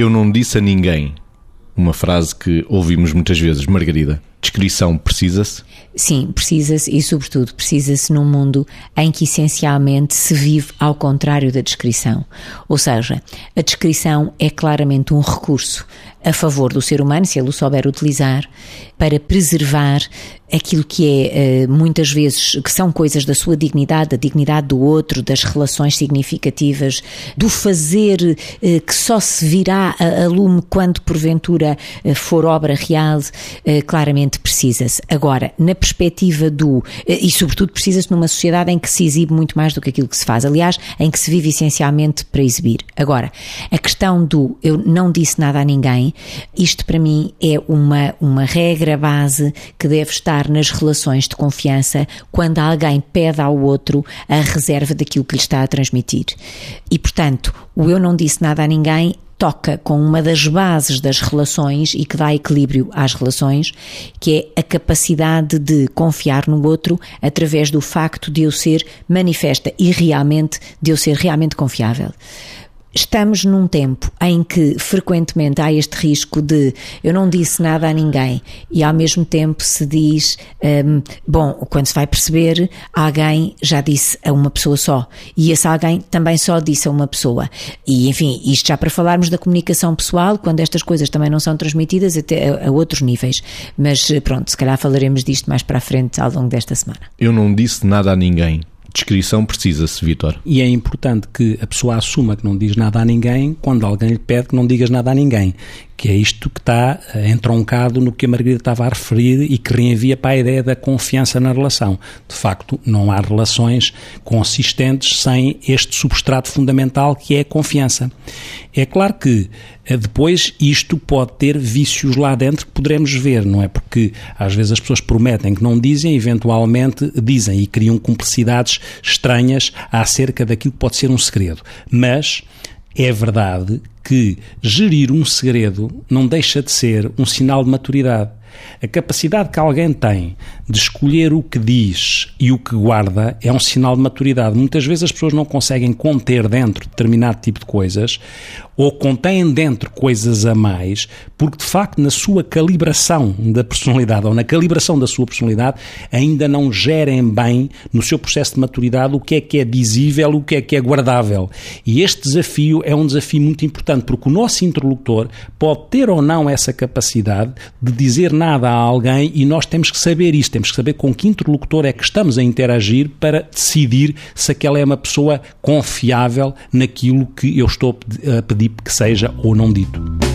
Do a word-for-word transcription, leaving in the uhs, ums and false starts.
eu não disse a ninguém. Uma frase que ouvimos muitas vezes. Margarida, descrição precisa-se? Sim, precisa-se e, sobretudo, precisa-se num mundo em que essencialmente se vive ao contrário da descrição. Ou seja, a descrição é claramente um recurso a favor do ser humano, se ele o souber utilizar, para preservar aquilo que é, muitas vezes, que são coisas da sua dignidade, da dignidade do outro, das relações significativas, do fazer que só se virá a lume quando, porventura, for obra real, claramente precisa-se. Agora, na perspectiva do... E, sobretudo, precisa-se numa sociedade em que se exibe muito mais do que aquilo que se faz. Aliás, em que se vive essencialmente para exibir. Agora, a questão do eu não disse nada a ninguém, isto para mim é uma, uma regra base que deve estar nas relações de confiança quando alguém pede ao outro a reserva daquilo que lhe está a transmitir. E, portanto, o eu não disse nada a ninguém toca com uma das bases das relações e que dá equilíbrio às relações, que é a capacidade de confiar no outro através do facto de eu ser manifesta e realmente, de eu ser realmente confiável. Estamos num tempo em que frequentemente há este risco de eu não disse nada a ninguém e ao mesmo tempo se diz um, bom, quando se vai perceber alguém já disse a uma pessoa só e esse alguém também só disse a uma pessoa e enfim, isto já para falarmos da comunicação pessoal, quando estas coisas também não são transmitidas até a, a outros níveis, mas pronto, se calhar falaremos disto mais para a frente ao longo desta semana. Eu não disse nada a ninguém. Descrição precisa-se, Vítor. E é importante que a pessoa assuma que não diz nada a ninguém quando alguém lhe pede que não digas nada a ninguém, que é isto que está entroncado no que a Margarida estava a referir e que reenvia para a ideia da confiança na relação. De facto, não há relações consistentes sem este substrato fundamental que é a confiança. É claro que depois isto pode ter vícios lá dentro que poderemos ver, não é? Porque às vezes as pessoas prometem que não dizem, eventualmente dizem e criam cumplicidades estranhas acerca daquilo que pode ser um segredo. Mas é verdade que gerir um segredo não deixa de ser um sinal de maturidade. A capacidade que alguém tem de escolher o que diz e o que guarda é um sinal de maturidade. Muitas vezes as pessoas não conseguem conter dentro determinado tipo de coisas ou contêm dentro coisas a mais porque, de facto, na sua calibração da personalidade ou na calibração da sua personalidade ainda não gerem bem no seu processo de maturidade o que é que é dizível, o que é que é guardável. E este desafio é um desafio muito importante porque o nosso interlocutor pode ter ou não essa capacidade de dizer nada a alguém e nós temos que saber isso, temos que saber com que interlocutor é que estamos a interagir para decidir se aquela é uma pessoa confiável naquilo que eu estou a pedir que seja ou não dito.